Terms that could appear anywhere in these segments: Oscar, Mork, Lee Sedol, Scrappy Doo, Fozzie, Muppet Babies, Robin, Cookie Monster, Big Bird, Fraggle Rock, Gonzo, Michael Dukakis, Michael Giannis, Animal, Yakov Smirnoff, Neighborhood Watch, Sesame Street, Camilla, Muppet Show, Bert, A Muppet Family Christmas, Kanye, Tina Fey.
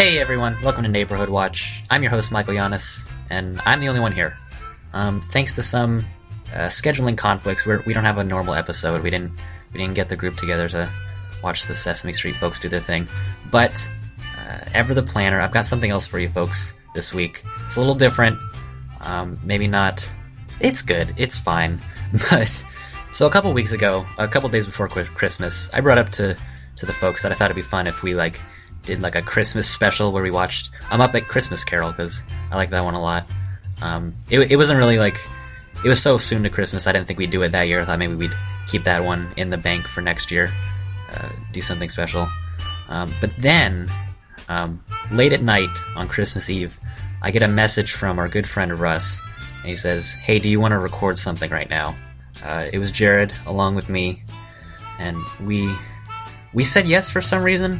Hey everyone, welcome to Neighborhood Watch. I'm your host, Michael Giannis, and I'm the only one here. Thanks to some scheduling conflicts, we don't have a normal episode. We didn't get the group together to watch the Sesame Street folks do their thing. But, ever the planner, I've got something else for you folks this week. It's a little different, maybe not... It's good, it's fine, but... So a couple weeks ago, a couple days before Christmas, I brought up to the folks that I thought it'd be fun if we did a Christmas special where we watched A Muppet Christmas Carol, because I like that one a lot. It wasn't really it was so soon to Christmas, I didn't think we'd do it that year. I thought maybe we'd keep that one in the bank for next year, do something special. But then, late at night on Christmas Eve, I get a message from our good friend Russ, and he says, "Hey, do you want to record something right now?" It was Jared, along with me, and we said yes for some reason.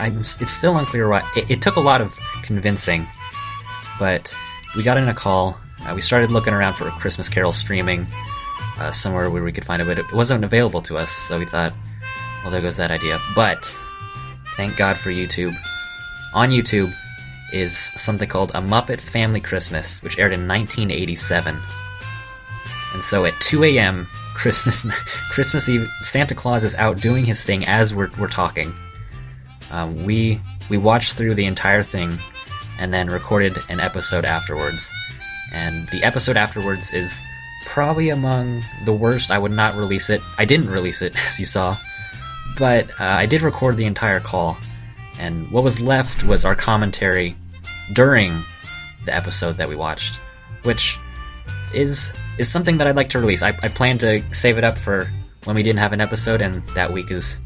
It's still unclear why. It took a lot of convincing, but we got in a call. We started looking around for a Christmas Carol streaming somewhere where we could find it, but it wasn't available to us, so we thought, well, there goes that idea. But thank God for YouTube. On YouTube is something called A Muppet Family Christmas, which aired in 1987. And so at 2 a.m., Christmas Eve, Santa Claus is out doing his thing as we're talking. We watched through the entire thing and then recorded an episode afterwards. And the episode afterwards is probably among the worst. I would not release it. I didn't release it, as you saw. But I did record the entire call. And what was left was our commentary during the episode that we watched, which is something that I'd like to release. I plan to save it up for when we didn't have an episode, and that week has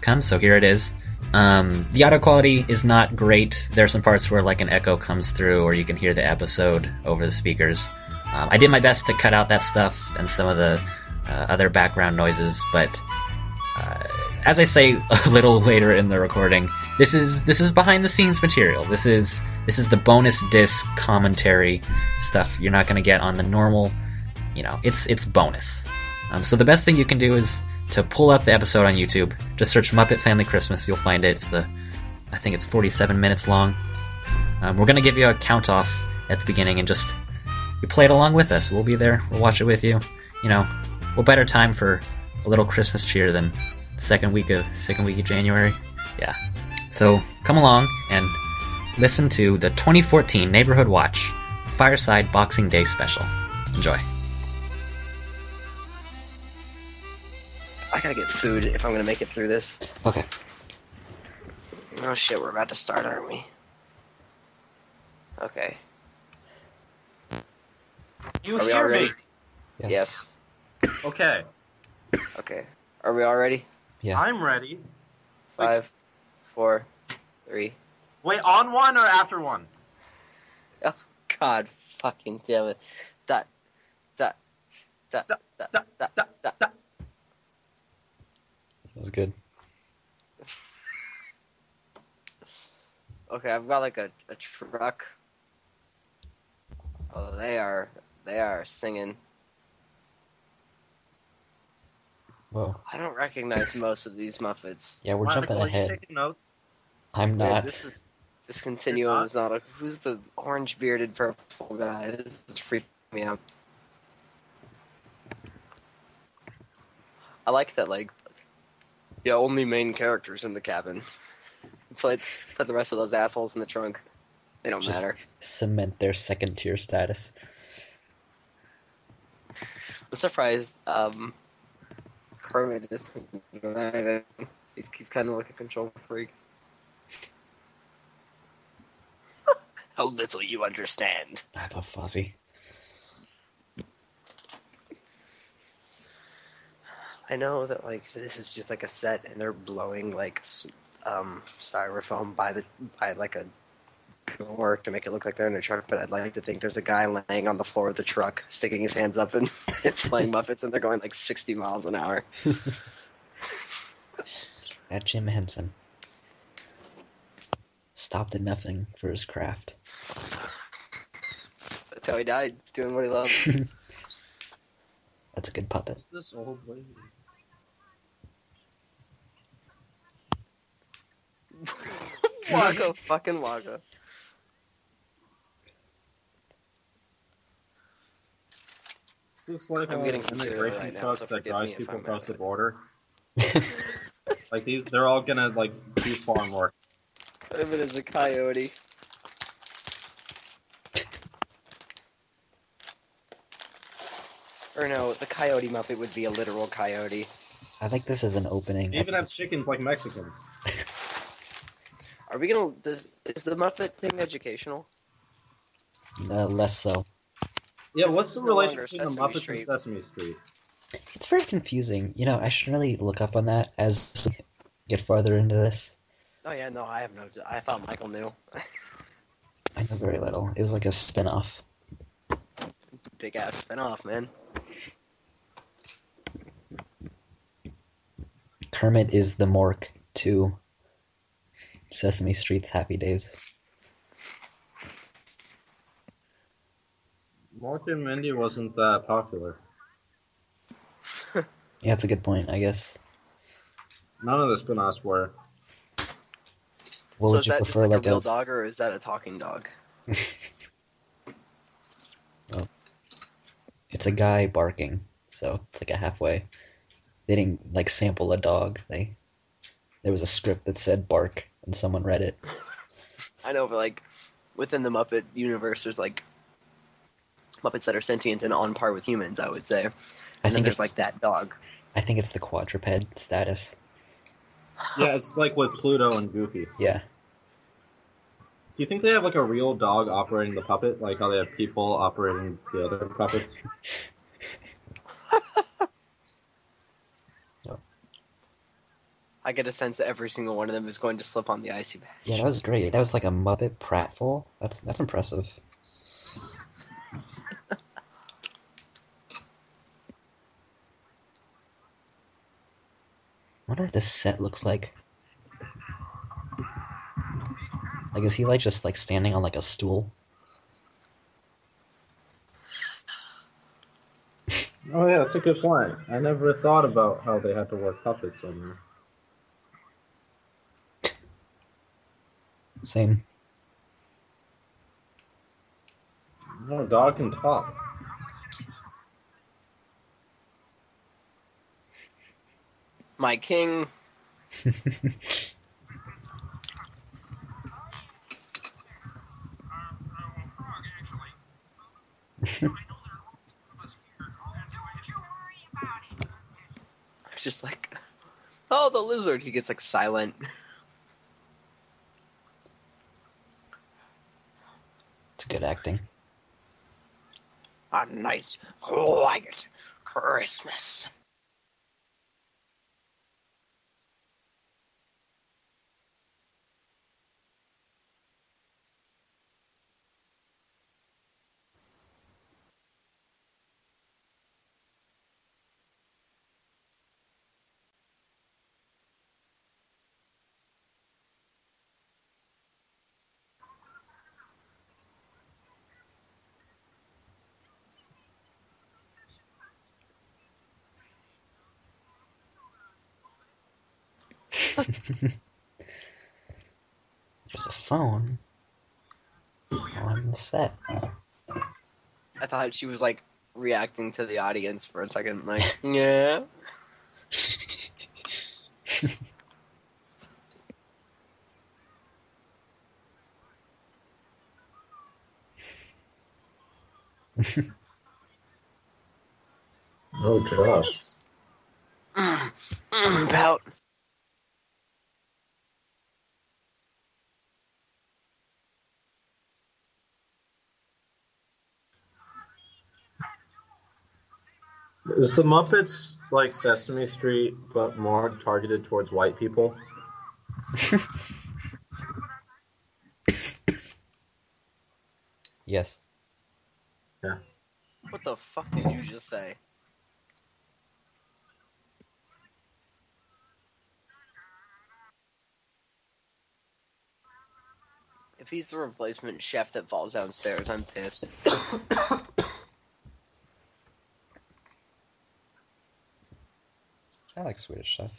come, so here it is. The audio quality is not great. There are some parts where an echo comes through, or you can hear the episode over the speakers. I did my best to cut out that stuff and some of the other background noises, but as I say a little later in the recording, this is behind the scenes material. This is the bonus disc commentary stuff you're not going to get on the normal. It's bonus. So the best thing you can do is to pull up the episode on YouTube. Just search Muppet Family Christmas. You'll find it. I think it's 47 minutes long. We're going to give you a count off at the beginning, and just you play it along with us. We'll be there. We'll watch it with you. What better time for a little Christmas cheer than second week of January? Yeah. So come along and listen to the 2014 Neighborhood Watch Fireside Boxing Day Special. Enjoy. I gotta get food if I'm gonna make it through this. Okay. Oh shit, we're about to start, aren't we? Okay. You hear me? Yes. Okay. Okay. Are we all ready? Yeah. I'm ready. 5, 4, 3. Wait, on one or after one? Oh, God fucking damn it. Dot. That was good. Okay, I've got a truck. Oh, they are singing. Whoa! I don't recognize most of these Muppets. Yeah, we're jumping ahead. Are you taking notes? I'm not. Dude, this continuum is not. Who's the orange bearded purple guy? This is freaking me out. I like that leg. Yeah, only main characters in the cabin. Put the rest of those assholes in the trunk. They don't just matter. Cement their second tier status. I'm surprised Kermit isn't driving. He's kind of like a control freak. How little you understand. I love Fozzie. I know that this is just a set, and they're blowing styrofoam by a door to make it look like they're in a truck. But I'd like to think there's a guy laying on the floor of the truck, sticking his hands up and playing Muppets, and they're going 60 miles an hour. That Jim Henson stopped at nothing for his craft. That's how he died, doing what he loved. That's a good puppet. This old lady. Waka fucking waka. This looks like I'm getting immigration right trucks that drives people across the border. Like these, they're all gonna like do farm work. Kermit is a coyote. Or no, the coyote Muppet would be a literal coyote. I think this is an opening. They even have chickens like Mexicans. Are we gonna? Is the Muppet thing educational? Less so. Yeah, what's the relationship between the Muppets and Sesame Street? It's very confusing. You know, I should really look up on that as we get farther into this. Oh yeah, no, I have no. I thought Michael knew. I know very little. It was like a spinoff. Big ass spinoff, man. Kermit is the Mork to Sesame Street's Happy Days. Mork and Mindy wasn't that popular. Yeah, that's a good point, I guess. None of the spin-offs were. What so would is you that prefer, just like a real dog, or is that a talking dog? Well, it's a guy barking, so it's like a halfway. They didn't, like, sample a dog. There was a script that said bark, and someone read it. I know, but, like, within the Muppet universe, there's, like, Muppets that are sentient and on par with humans, I would say. And I think there's, like, that dog. I think it's the quadruped status. Yeah, it's like with Pluto and Goofy. Yeah. Do you think they have, like, a real dog operating the puppet? Like, how they have people operating the other puppets? I get a sense that every single one of them is going to slip on the icy patch. Yeah, that was great. That was like a Muppet pratfall. That's impressive. I wonder what this set looks like. Like, is he like just like standing on like a stool? Oh yeah, that's a good point. I never thought about how they had to work puppets on there. Same. No, dog can talk. My king. It's just like, oh, the lizard. He gets like silent. Good acting. A nice, quiet Christmas. There's a phone on the set. I thought she was like reacting to the audience for a second, like, yeah. Oh gosh. About. Is the Muppets like Sesame Street, but more targeted towards white people? Yes. Yeah. What the fuck did you just say? If he's the replacement chef that falls downstairs, I'm pissed. I like Swedish stuff.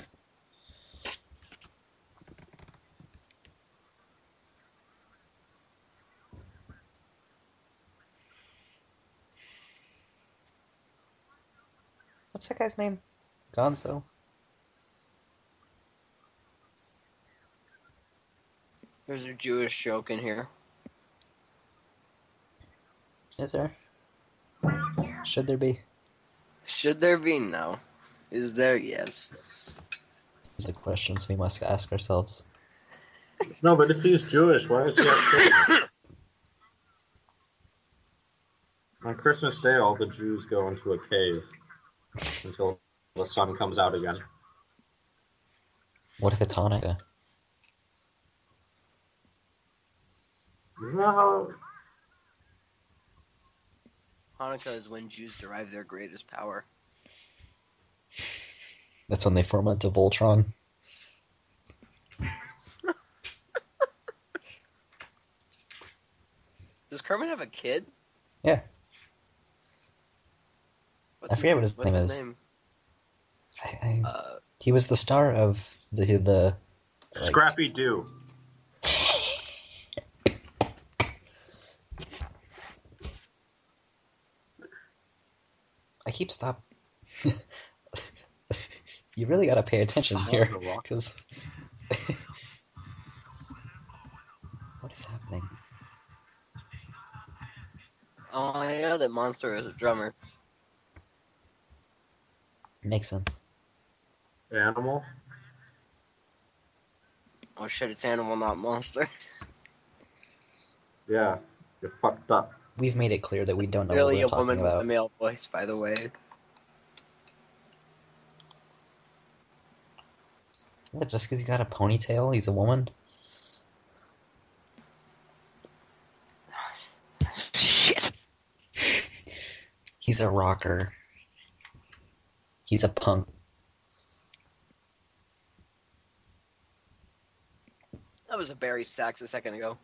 What's that guy's name? Gonzo. There's a Jewish joke in here. Is there? Should there be? Should there be? No. Is there? Yes. The questions we must ask ourselves. No, but if he's Jewish, why is he at Christmas? On Christmas Day, all the Jews go into a cave until the sun comes out again. What if it's Hanukkah? No. Hanukkah is when Jews derive their greatest power. That's when they form into Voltron. Does Kermit have a kid? Yeah. What's I forget his, what his name is. Name? He was the star of the like... Scrappy Doo. I keep stop. You really gotta pay attention here, because what is happening? Oh, I know that Monster is a drummer. Makes sense. Animal? Oh shit, it's Animal, not Monster. Yeah, you're fucked up. We've made it clear that we don't know really what we're talking about. Really a woman with a male voice, by the way. What, just because he's got a ponytail, he's a woman? Shit. He's a rocker. He's a punk. That was a Barry Sachs a second ago.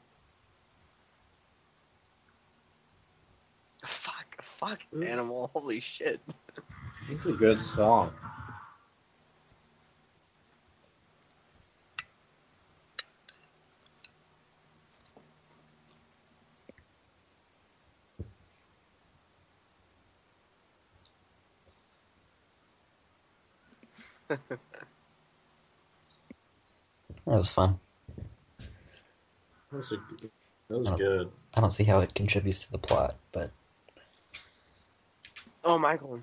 Fuck, Animal, holy shit. It's a good song. That was fun. That was good. I don't see how it contributes to the plot, but... Oh, Michael.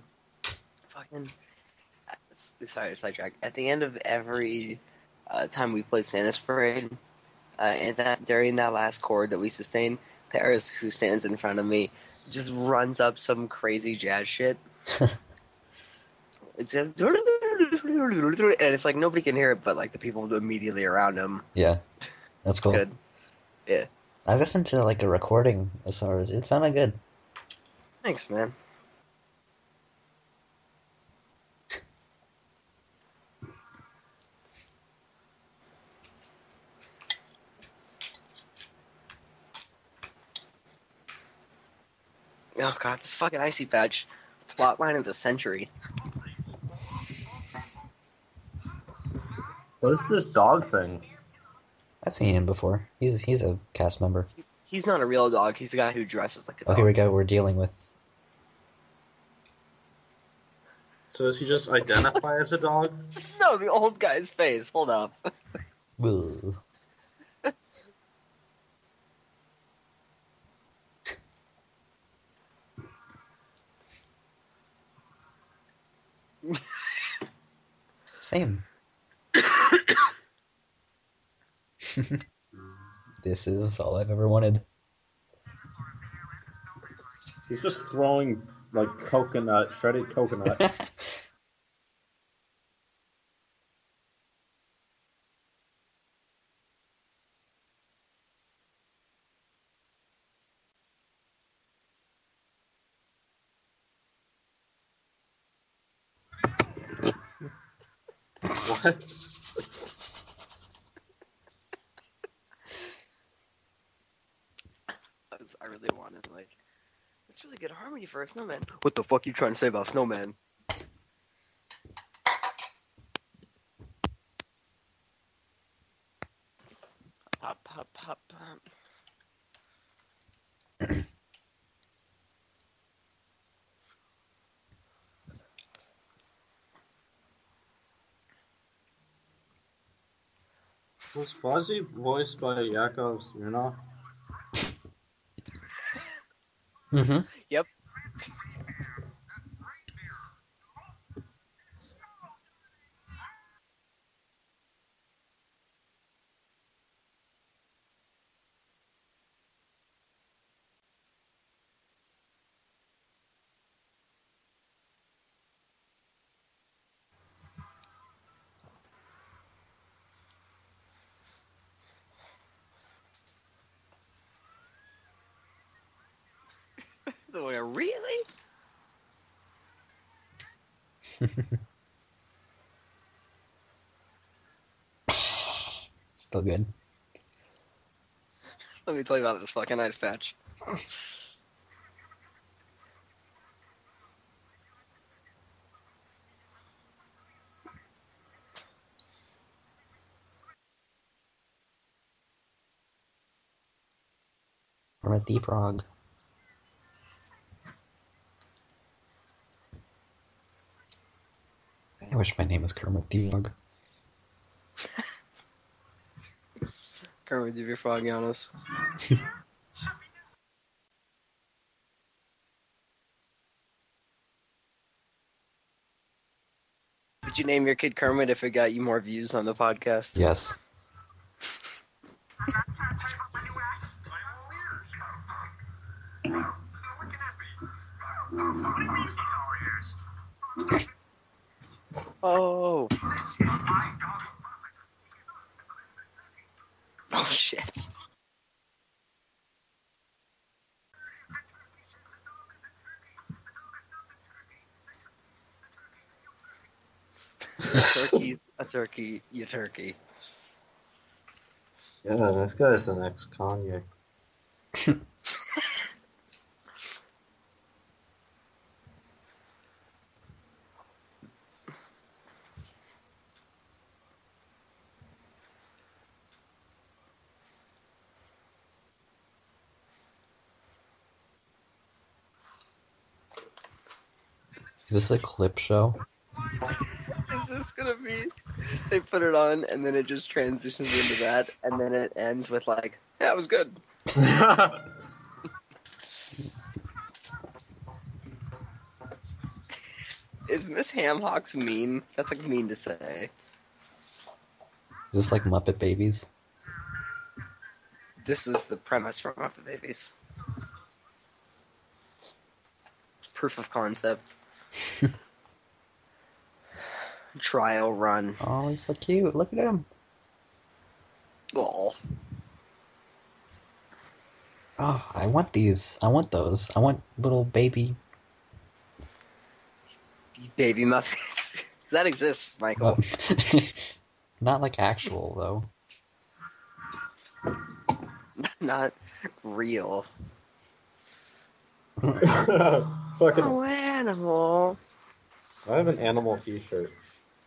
Fucking... Sorry to sidetrack. At the end of every time we play Santa's Parade, and that during that last chord that we sustain, Paris, who stands in front of me, just runs up some crazy jazz shit. It's like... And it's like nobody can hear it but like the people immediately around him. Yeah. That's cool. Good. Yeah. I listened to like a recording as far as it sounded good. Thanks, man. Oh god, this fucking icy patch plotline of the century. What is this dog thing? I've seen him before. He's a cast member. He's not a real dog. He's a guy who dresses like a dog. Oh, here we go. We're dealing with... So does he just identify as a dog? No, the old guy's face. Hold up. Whoa. Same. This is all I've ever wanted. He's just throwing like shredded coconut. What? I really wanted, like, it's really good harmony for a snowman. What the fuck you trying to say about snowman? Pop, pop, pop, pop. Was Fozzie voiced by Yakov Smirnoff? Mm-hmm. Yep. Really? Still good. Let me tell you about this fucking ice patch. Kermit the Frog. I wish my name was Kermit the Frog. Kermit the Frog Giannis. Would you name your kid Kermit if it got you more views on the podcast? Yes. Oh. Oh, shit. Turkey's a turkey, you turkey. Yeah, this guy's the next Kanye. Is this a clip show? Is this gonna be... They put it on, and then it just transitions into that, and then it ends with like, yeah, it was good. Is Miss Hamhocks mean? That's like mean to say. Is this like Muppet Babies? This was the premise for Muppet Babies. Proof of concept. Trial run. Oh, he's so cute. Look at him. Oh. Oh, I want these. I want those. I want little baby Muppets. That exists, Michael. Oh. Not like actual, though. Not real. Fucking oh, animal. I have an animal t-shirt.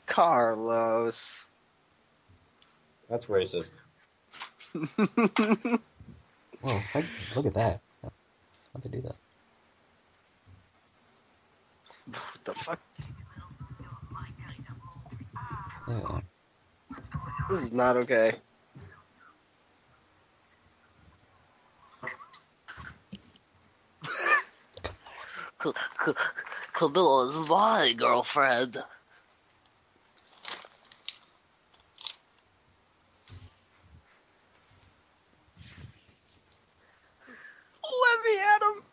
Carlos. That's racist. Whoa, look at that. How'd they do that? What the fuck? Yeah. This is not okay. Camilla is my girlfriend. Let me at him.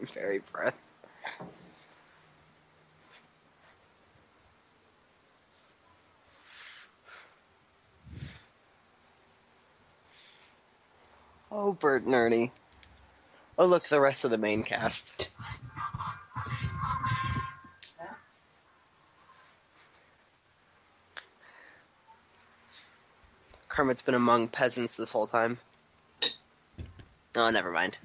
I'm very breath. Oh, Bert and Ernie. Oh, look, the rest of the main cast. Kermit's been among peasants this whole time. Oh, never mind.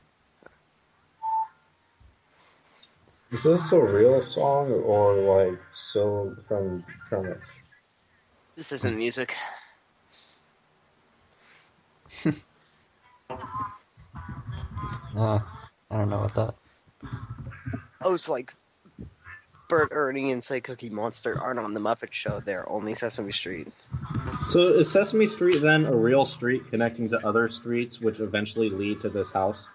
Is this a real song or, like, so from Kermit? This isn't music. I don't know what that. shows like Bert, Ernie, and say Cookie Monster aren't on the Muppet Show. They're only Sesame Street. So is Sesame Street then a real street connecting to other streets, which eventually lead to this house?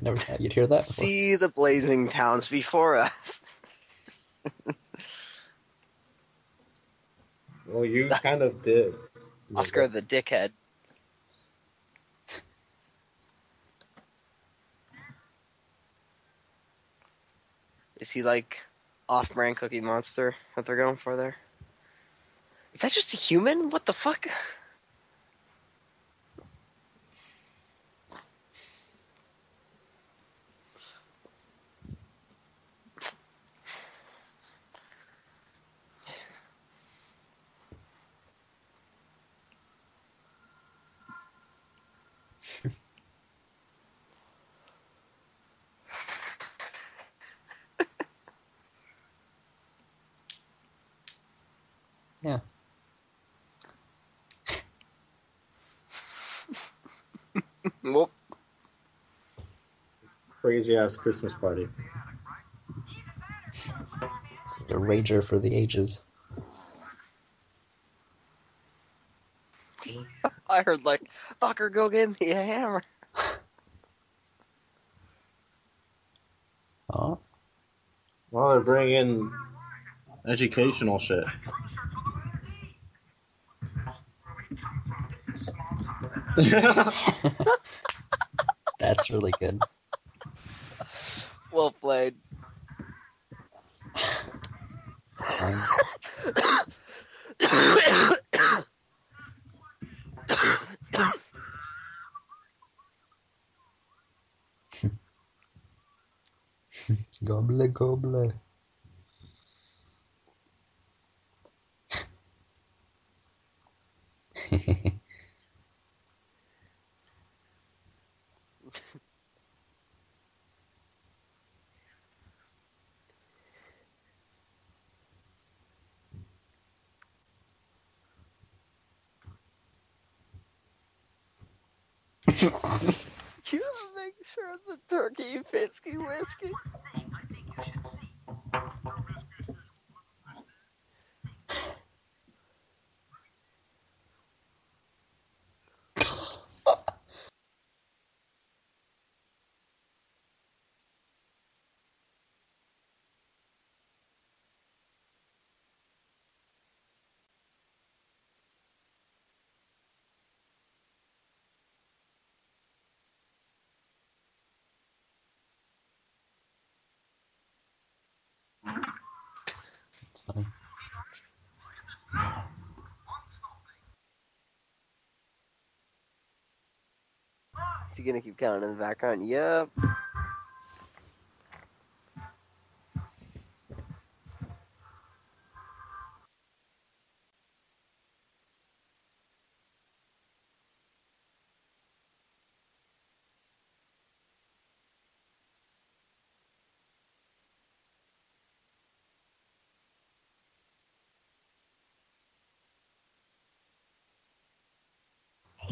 Never thought you'd hear that before. See the blazing towns before us. Well, you kind of did. Oscar the dickhead. Is he like off-brand Cookie Monster that they're going for there? Is that just a human? What the fuck? Yeah. Nope. Crazy ass Christmas party. It's like a rager for the ages. I heard like, "Fucker, go get me a hammer." Oh. Well, they're bringing in educational shit. That's really good. Well played. Gobble, gobble. You make sure the turkey fits the whiskey. Is he gonna keep counting in the background? Yep.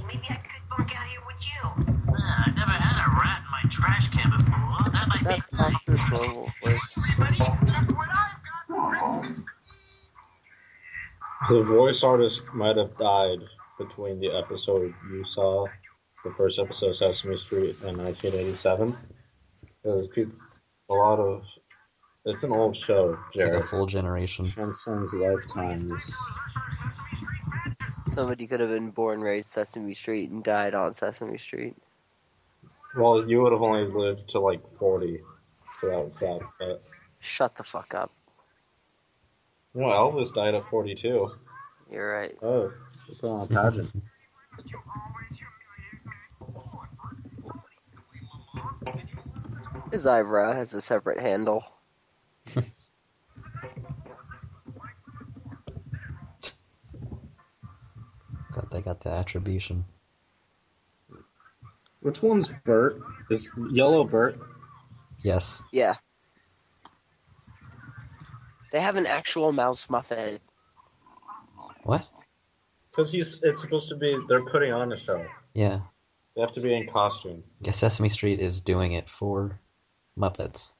Maybe I could work out here with you. I never had a rat in my trash can before. That might be nice. Everybody, look what I've got. The voice artist might have died between the episode you saw, the first episode of Sesame Street, and 1987. It's an old show, Jared. It's like a full generation. Transcends lifetimes. Somebody could have been born, raised Sesame Street, and died on Sesame Street. Well, you would have only lived to, like, 40, so that was sad. But... Shut the fuck up. Well, Elvis died at 42. You're right. Oh, it's on a pageant. His eyebrow has a separate handle. They got the attribution. Which one's Bert? Is yellow Bert? Yes. Yeah. They have an actual mouse Muppet. What? Because it's supposed to be... They're putting on a show. Yeah. They have to be in costume. Guess Sesame Street is doing it for Muppets.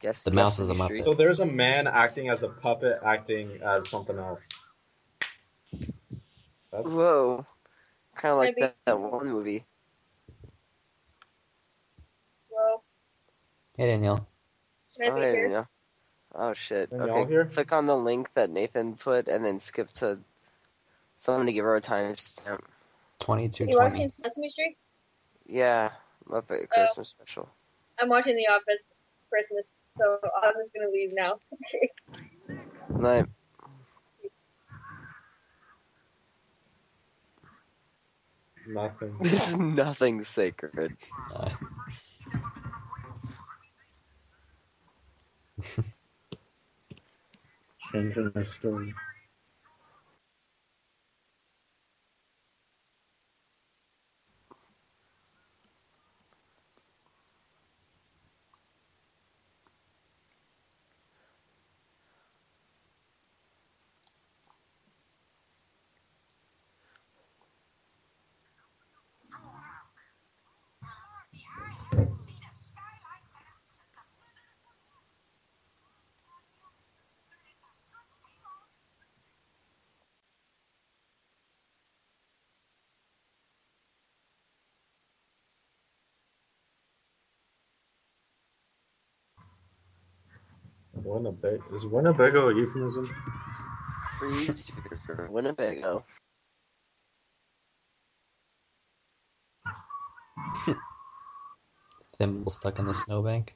Guess the mouse is a Muppet. So there's a man acting as a puppet acting as something else. That's... Whoa. Kind of like that one movie. Whoa. Hey, Danielle. Can I be here? Danielle. Oh, shit. Danielle okay, here? Click on the link that Nathan put and then skip to someone to give her a timestamp. 22:20. You watching Sesame Street? Yeah. Muppet Christmas special. I'm watching The Office Christmas, so I'm just going to leave now. Night. Nothing. This is nothing sacred. Changing my story. Winnebago. Is Winnebago a euphemism? Freeze your Winnebago. Thimble stuck in the snowbank.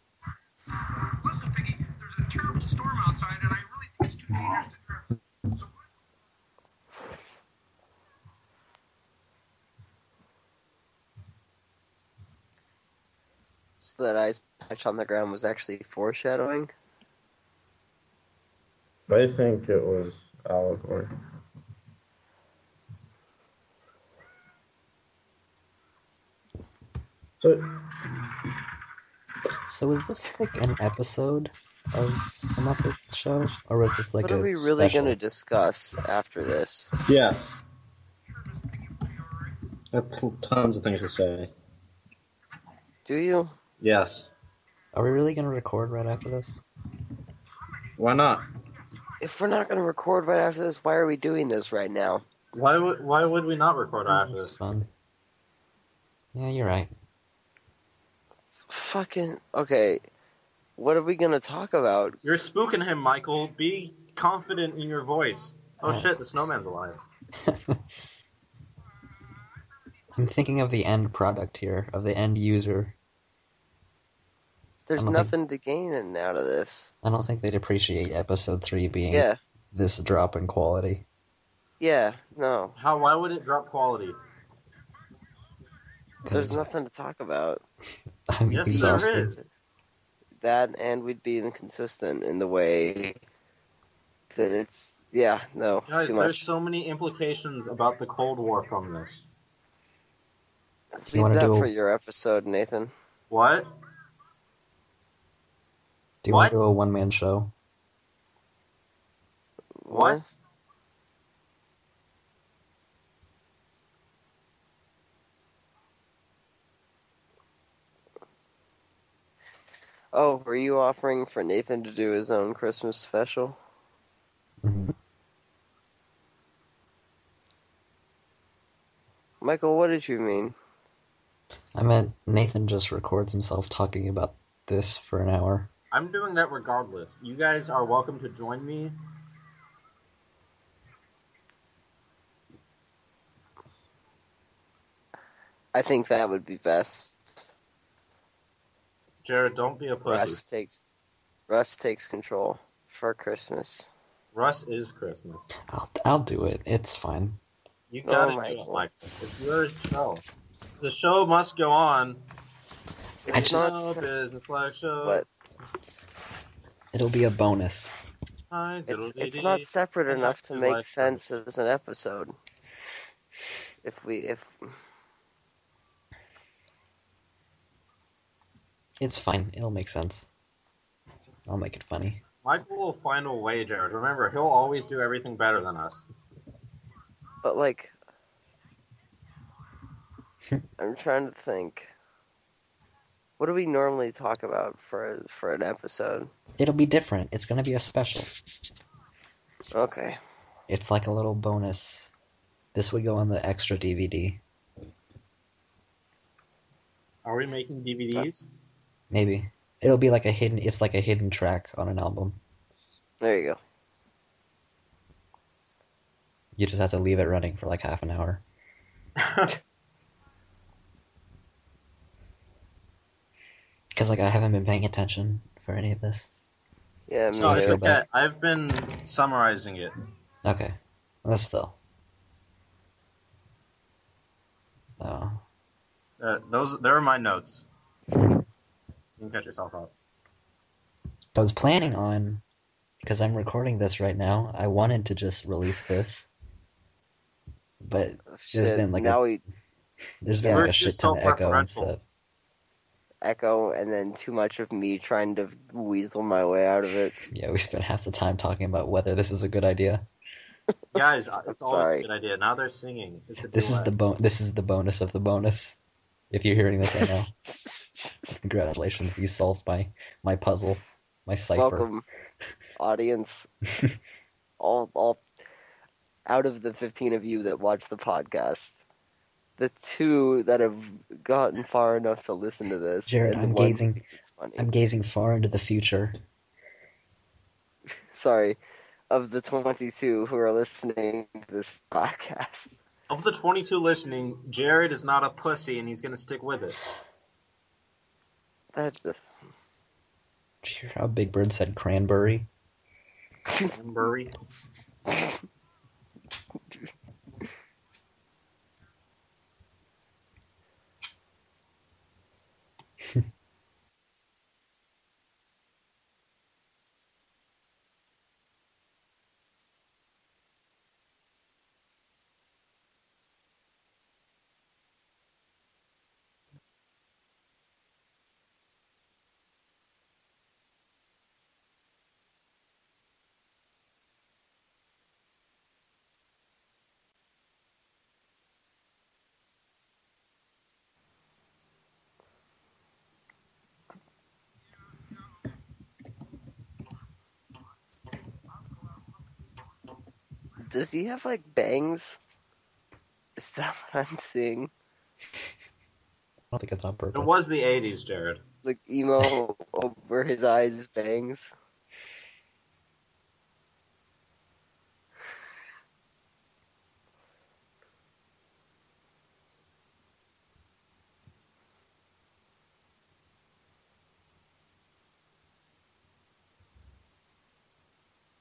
Listen, Piggy, there's a terrible storm outside, and I really think it's too dangerous to travel. So that ice patch on the ground was actually foreshadowing? I think it was allegory. So is this like an episode of a Muppet Show, or is this like a special? What are we really going to discuss after this? Yes. I have tons of things to say. Do you? Yes. Are we really going to record right after this? Why not? If we're not going to record right after this, why are we doing this right now? Why would we not record after this? Fun. Yeah, you're right. Fucking... Okay. What are we going to talk about? You're spooking him, Michael. Be confident in your voice. Oh, shit, the snowman's alive. I'm thinking of the end product here, of the end user. There's nothing to gain in out of this. I don't think they'd appreciate episode 3 being this drop in quality. Yeah, no. Why would it drop quality? There's nothing to talk about. I'm exhausted. There is. That, and we'd be inconsistent in the way that it's... Yeah, no. Guys, too much. There's so many implications about the Cold War from this. Leave that for your episode, Nathan. What? Do you want to do a one-man show? What? Oh, were you offering for Nathan to do his own Christmas special? Mm-hmm. Michael, what did you mean? I meant Nathan just records himself talking about this for an hour. I'm doing that regardless. You guys are welcome to join me. I think that would be best. Jared, don't be a pussy. Russ takes control for Christmas. Russ is Christmas. I'll do it. It's fine. You gotta do it, Michael. It's your show. The show must go on. It's no business like show. What? It'll be a bonus. It's not separate enough to make sense as an episode. It's fine. It'll make sense. I'll make it funny. Michael will find a way, Jared. Remember, he'll always do everything better than us. But, like... I'm trying to think. What do we normally talk about for an episode? It'll be different. It's going to be a special. Okay. It's like a little bonus. This would go on the extra DVD. Are we making DVDs? Maybe. It'll be like a hidden... It's like a hidden track on an album. There you go. You just have to leave it running for like half an hour. Because like I haven't been paying attention for any of this. Yeah, no, it's okay. I've been summarizing it. Okay, that's still. Oh. Those are my notes. You can catch yourself up. I was planning on, because I'm recording this right now. I wanted to just release this, but there's been like a shit ton of echo and stuff. Echo, and then too much of me trying to weasel my way out of it. Yeah, we spent half the time talking about whether this is a good idea. Guys, it's always a good idea. Now they're singing. This is the bonus of the bonus. If you're hearing this right now, congratulations, you solved my puzzle, my cipher. Welcome, audience. all out of the 15 of you that watch the podcast. The two that have gotten far enough to listen to this. Jared, I'm gazing far into the future. Sorry. Of the 22 who are listening to this podcast. Of the 22 listening, Jared is not a pussy and he's going to stick with it. That's the... Did you hear how Big Bird said cranberry? Cranberry? Does he have, like, bangs? Is that what I'm seeing? I don't think it's on purpose. It was the 80s, Jared. Like, emo over his eyes, bangs.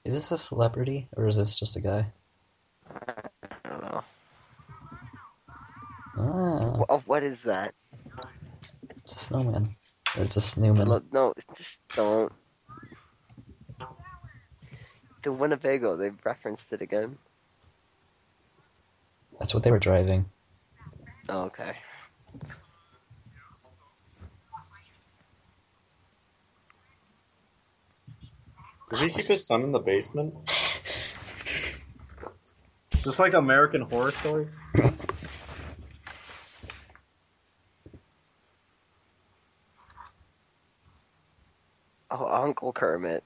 Is this a celebrity, or is this just a guy? I don't know. Ah. What is that? It's a snowman. Or it's a snowman. No, just don't. The Winnebago, they've referenced it again. That's what they were driving. Oh, okay. Did he keep his son in the basement? Is this like American Horror Story? Oh, Uncle Kermit.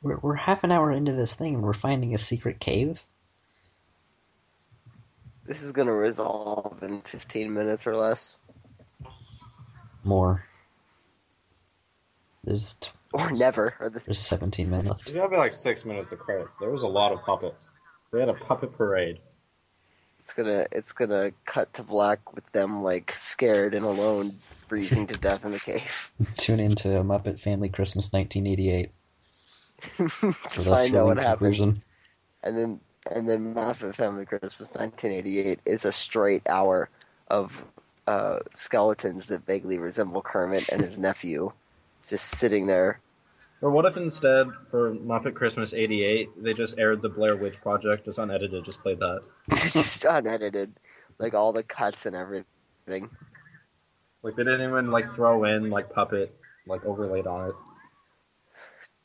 We're half an hour into this thing and we're finding a secret cave? This is gonna resolve in 15 minutes or less. More. There's... Or never. There's 17 minutes left. There's gotta be like 6 minutes of credits. There was a lot of puppets. They had a puppet parade. It's gonna cut to black with them like scared and alone, freezing to death in the cave. Tune in to A Muppet Family Christmas 1988. For the I know what conclusion. Happens. And then Muppet Family Christmas 1988 is a straight hour of skeletons that vaguely resemble Kermit and his nephew. Just sitting there. Or what if instead, for Muppet Christmas 88, they just aired the Blair Witch Project, just unedited, just played that. Just unedited. Like, all the cuts and everything. Like, they didn't even, like, throw in, like, puppet, like, overlaid on it.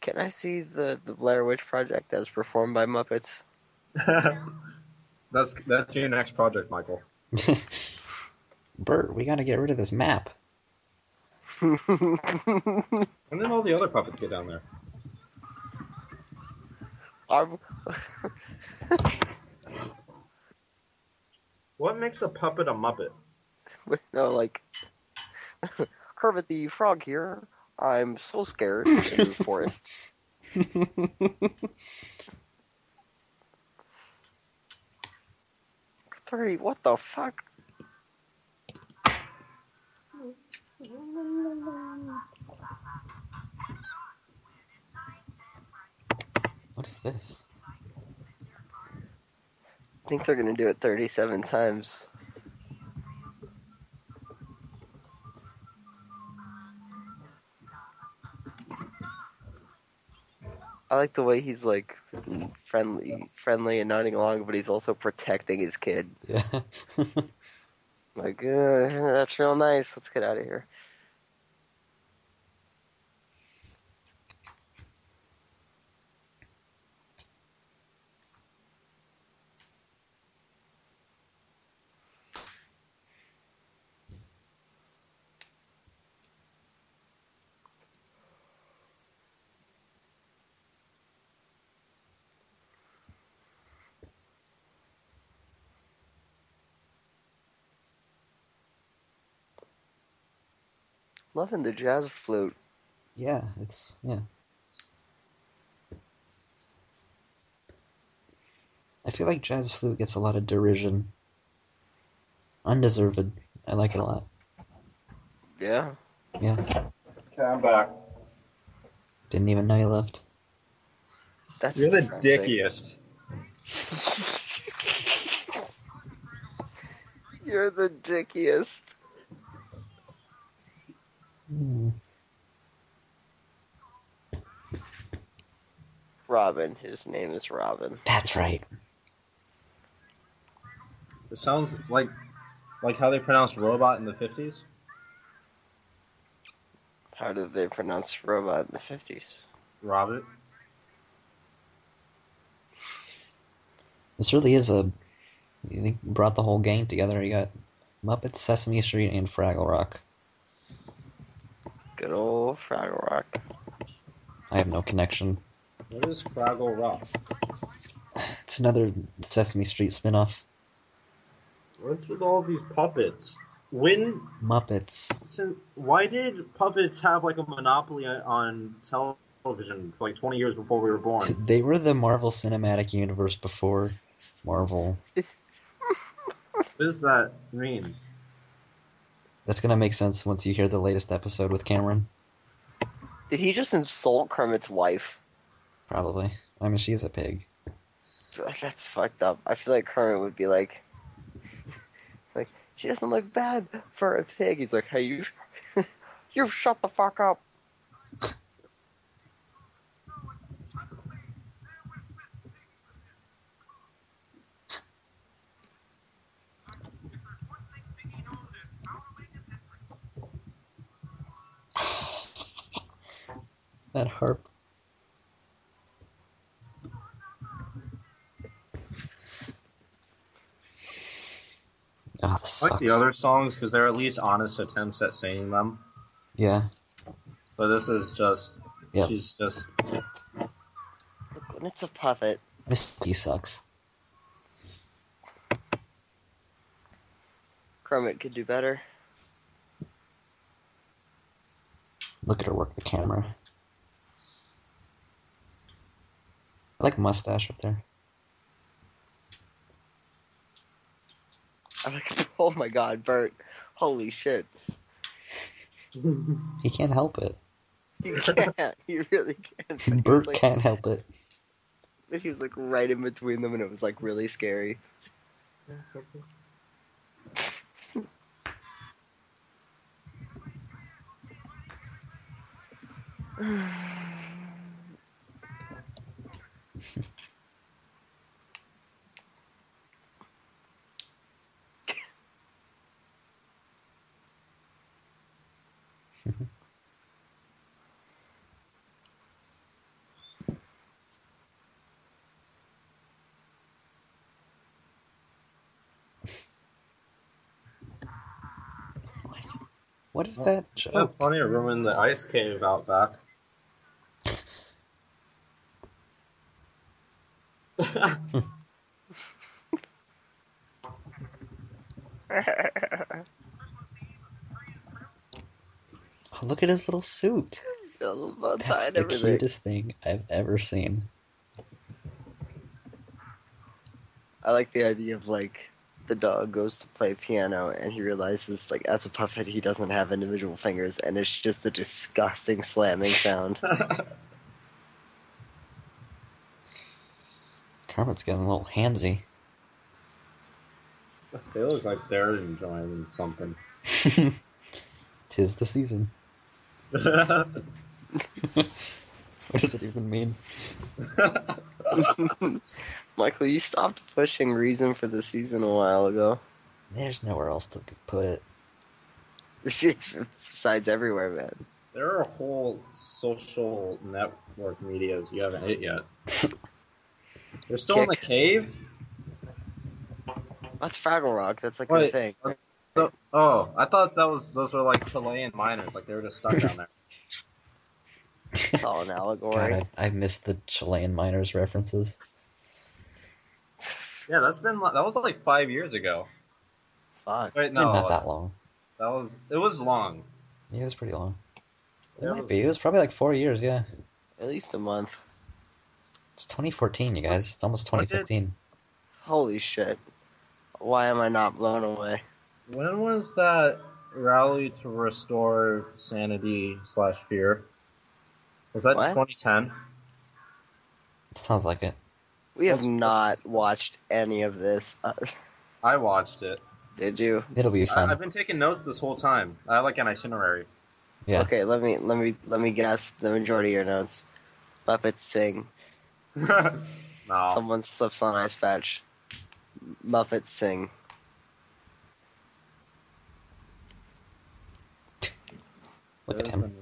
Can I see the Blair Witch Project as performed by Muppets? That's your next project, Michael. Bert, we gotta get rid of this map. When did all the other puppets get down there? What makes a puppet a Muppet? No, like, Kermit the Frog here. I'm so scared in this forest. What the fuck? What is this? I think they're gonna do it 37 times. I like the way he's like friendly and nodding along, but he's also protecting his kid. Yeah. Like, that's real nice. Let's get out of here. Loving the jazz flute. Yeah, it's, yeah. I feel like jazz flute gets a lot of derision. Undeserved. I like it a lot. Yeah? Yeah. Okay, I'm back. Didn't even know you left. That's You're depressing. The dickiest. You're the dickiest. Robin. His name is Robin. That's right. It sounds like how they pronounced robot in the 50s. How did they pronounce robot in the 50s? Robin. This really is a... You brought the whole gang together. You got Muppets, Sesame Street, and Fraggle Rock. Good old Fraggle Rock. I have no connection. What is Fraggle Rock? It's another Sesame Street spinoff. What's with all these puppets? When Muppets. Why did puppets have like a monopoly on television for like 20 years before we were born? They were the Marvel Cinematic Universe before Marvel. What does that mean? That's going to make sense once you hear the latest episode with Cameron. Did he just insult Kermit's wife? Probably. I mean, she's a pig. That's fucked up. I feel like Kermit would be like, she doesn't look bad for a pig. He's like, hey, you shut the fuck up. That harp. Oh, this I like the other songs because they're at least honest attempts at singing them. Yeah. But this is just. Yep. She's just. Look, when it's a puppet. Misty sucks. Kermit could do better. Look at her work the camera. I like mustache up there. I like, oh my god, Bert. Holy shit. He can't help it. He can't. He really can't. Bert like, can't help it. He was like right in between them and it was like really scary. What is that joke? That's funny, I remember in the ice cave out back. Oh, look at his little suit. That's the cutest thing I've ever seen. I like the idea of, like, the dog goes to play piano and he realizes, like, as a puppet, he doesn't have individual fingers, and it's just a disgusting slamming sound. Kermit's getting a little handsy. They look like they're enjoying something. 'Tis the season. What does it even mean? Michael, you stopped pushing Reason for the Season a while ago. There's nowhere else to put it. Besides everywhere, man. There are whole social network medias you haven't hit yet. They're still in the cave? That's Fraggle Rock. That's like a thing. So, I thought those were like Chilean miners. Like they were just stuck down there. Oh, an allegory. God, I missed the Chilean miners references. Yeah, that was like 5 years ago. Fuck. Wait, no, it's not that long. It was long. Yeah, it was pretty long. It was probably like 4 years, yeah. At least a month. It's 2014, you guys. It's almost 2015. Holy shit. Why am I not blown away? When was that rally to restore sanity / fear? Was that 2010? Sounds like it. We have not watched any of this. I watched it. Did you? It'll be fun. I've been taking notes this whole time. I like an itinerary. Yeah. Okay, let me guess the majority of your notes. Muppets sing. No. Someone slips on ice patch. Muppets sing. Look at him.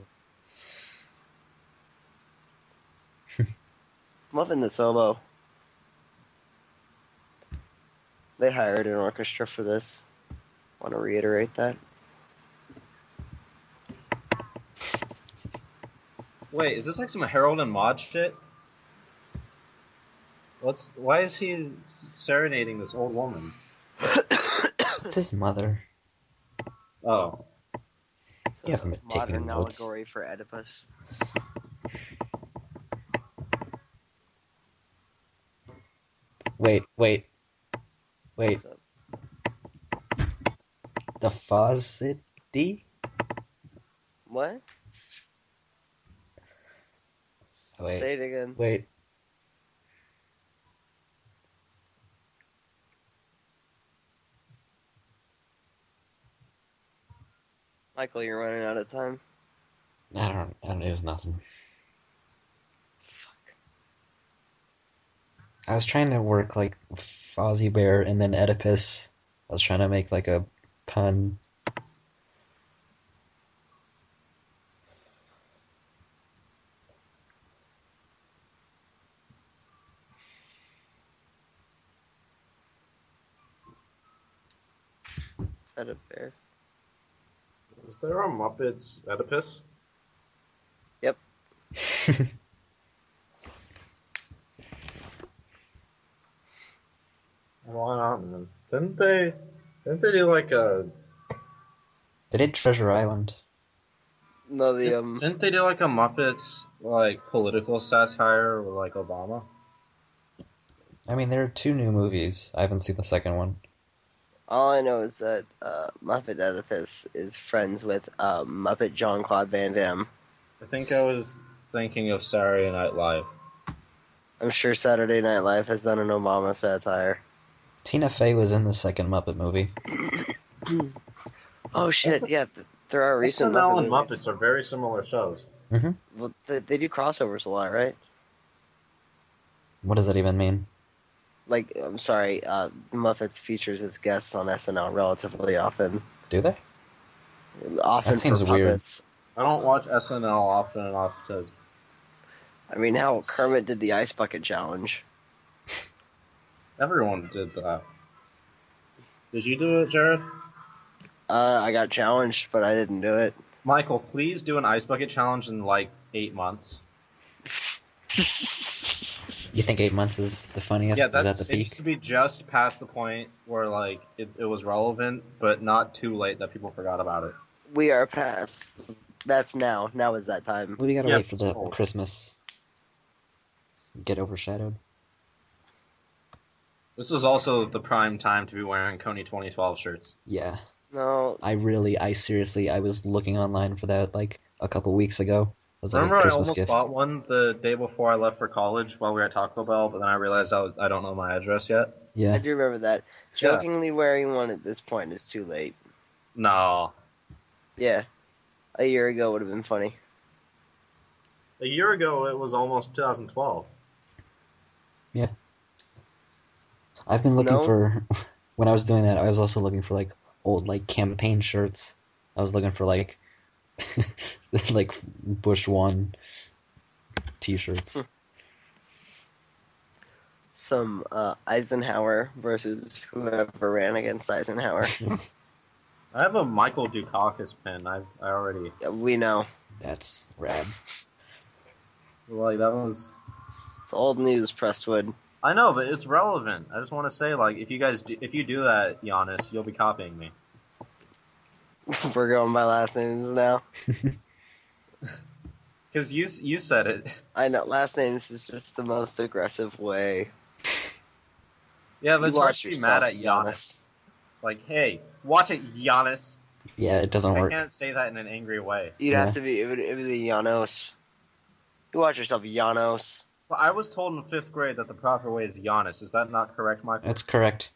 I'm loving this solo. They hired an orchestra for this. Want to reiterate that? Wait, is this like some Harold and Maude shit? Why is he serenading this old woman? It's his mother. Oh. It's a modern allegory for Oedipus. Wait. The Fozzie? What? Wait. Say it again. Wait. Michael, you're running out of time. I don't. There's nothing. I was trying to work, like, Fozzie Bear and then Oedipus. I was trying to make, like, a pun. Oedipus. Is there a Muppets Oedipus? Yep. Why not? Didn't they do like a? They did Treasure Island. No, didn't they do like a Muppets like political satire with like Obama? I mean, there are two new movies. I haven't seen the second one. All I know is that Muppet Oedipus is friends with Muppet Jean-Claude Van Damme. I think I was thinking of Saturday Night Live. I'm sure Saturday Night Live has done an Obama satire. Tina Fey was in the second Muppet movie. Oh shit! There are recent SNL and Muppets are very similar shows. Mm-hmm. Well, they do crossovers a lot, right? What does that even mean? Like, I'm sorry, Muppets features as guests on SNL relatively often. Do they? Often that seems for Muppets. Weird. I don't watch SNL often enough to. I mean, how Kermit did the Ice Bucket Challenge. Everyone did that. Did you do it, Jared? I got challenged, but I didn't do it. Michael, please do an ice bucket challenge in, like, 8 months. You think 8 months is the funniest? Yeah, is that the peak? It used to be just past the point where, like, it was relevant, but not too late that people forgot about it. We are past. That's now. Now is that time. We gotta wait for the Christmas. Get overshadowed. This is also the prime time to be wearing Coney 2012 shirts. Yeah. No. I was looking online for that, like, a couple weeks ago. Remember I almost bought one the day before I left for college while we were at Taco Bell, but then I realized I don't know my address yet. Yeah. I do remember that. Jokingly wearing one at this point is too late. No. Yeah. A year ago would have been funny. A year ago, it was almost 2012. Yeah. I've been looking for... When I was doing that, I was also looking for, like, old, like, campaign shirts. I was looking for, like... like Bush One t-shirts. Some Eisenhower versus whoever ran against Eisenhower. I have a Michael Dukakis pin. I already. We know. That's rad. Like that was. It's old news, Prestwood. I know, but it's relevant. I just want to say, like, if you do that, Giannis, you'll be copying me. We're going by last names now. Because you said it. I know. Last names is just the most aggressive way. Yeah, but it's hard to be mad at Giannis. It's like, hey, watch it, Giannis. Yeah, it doesn't work. I can't say that in an angry way. You'd have to be, it would be Giannos. You watch yourself, Giannos. Well, I was told in 5th grade that the proper way is Giannis. Is that not correct, Michael? That's correct.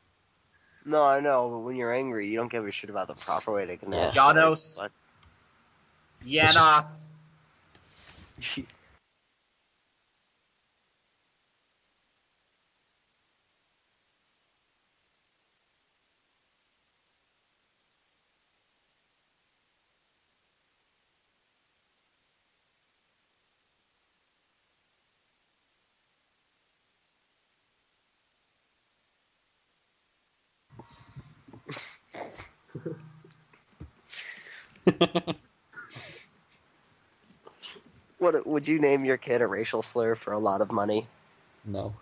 No, I know, but when you're angry, you don't give a shit about the proper way to connect. Yeah. Giannos. But... Giannis. What would you name your kid? A racial slur for a lot of money? No.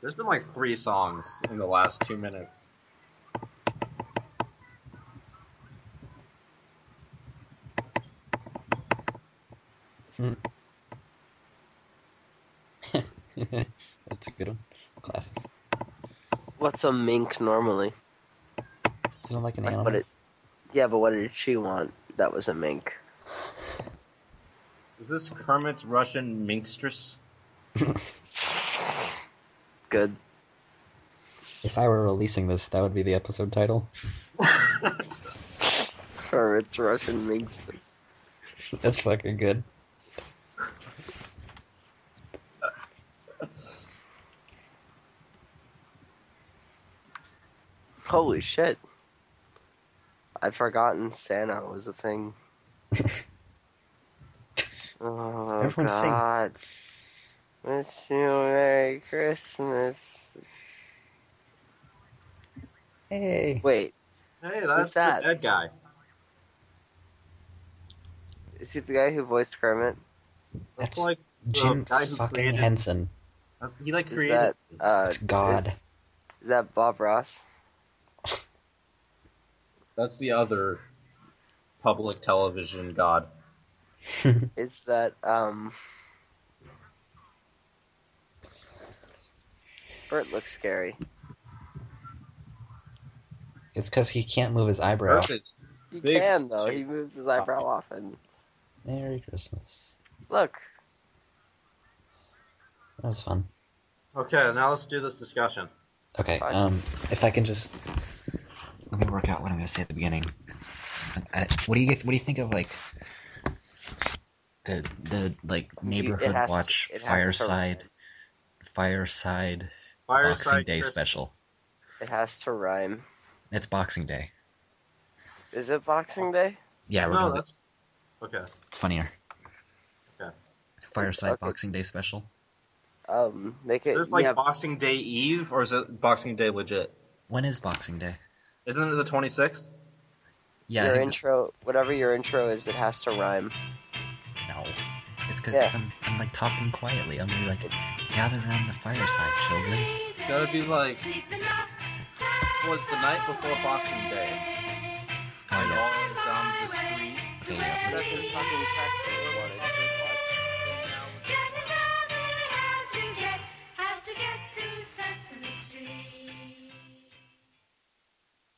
There's been like 3 songs in the last 2 minutes. That's a good one. Classic. What's a mink normally? Isn't it like an animal? But what did she want? That was a mink. Is this Kermit's Russian minkstress? Good. If I were releasing this, that would be the episode title. Kermit's Russian Minxes. That's fucking good. Holy shit. I'd forgotten Santa was a thing. Oh, everyone's God. Sing. Wish you Merry Christmas. Hey. Wait. Hey, that's the dead guy. Is he the guy who voiced Kermit? That's like Jim fucking Henson. That's, he like created... Is that, it's God. Is that Bob Ross? That's the other public television God. Is that, Bert looks scary. It's because he can't move his eyebrow. He can, though. He moves his eyebrow often. Merry Christmas. Look. That was fun. Okay, now let's do this discussion. Okay, fine. If I can just... Let me work out what I'm going to say at the beginning. What do you think of, like, The like Neighborhood Watch Fireside Boxing Day special. It has to rhyme. It's Boxing Day. Is it Boxing Day? Yeah, we're doing it. Okay. It's funnier. Okay. Fireside Boxing Day special. Make it. Is this like Boxing Day Eve, or is it Boxing Day legit? When is Boxing Day? Isn't it the 26th? Yeah. Your intro, whatever your intro is, it has to rhyme. No, it's because I'm like talking quietly. I'm gonna be like, gather around the fireside, children. It's gotta be like, towards the night before Boxing Day. Oh yeah. All down the street. Okay, yeah. Such a fucking festival.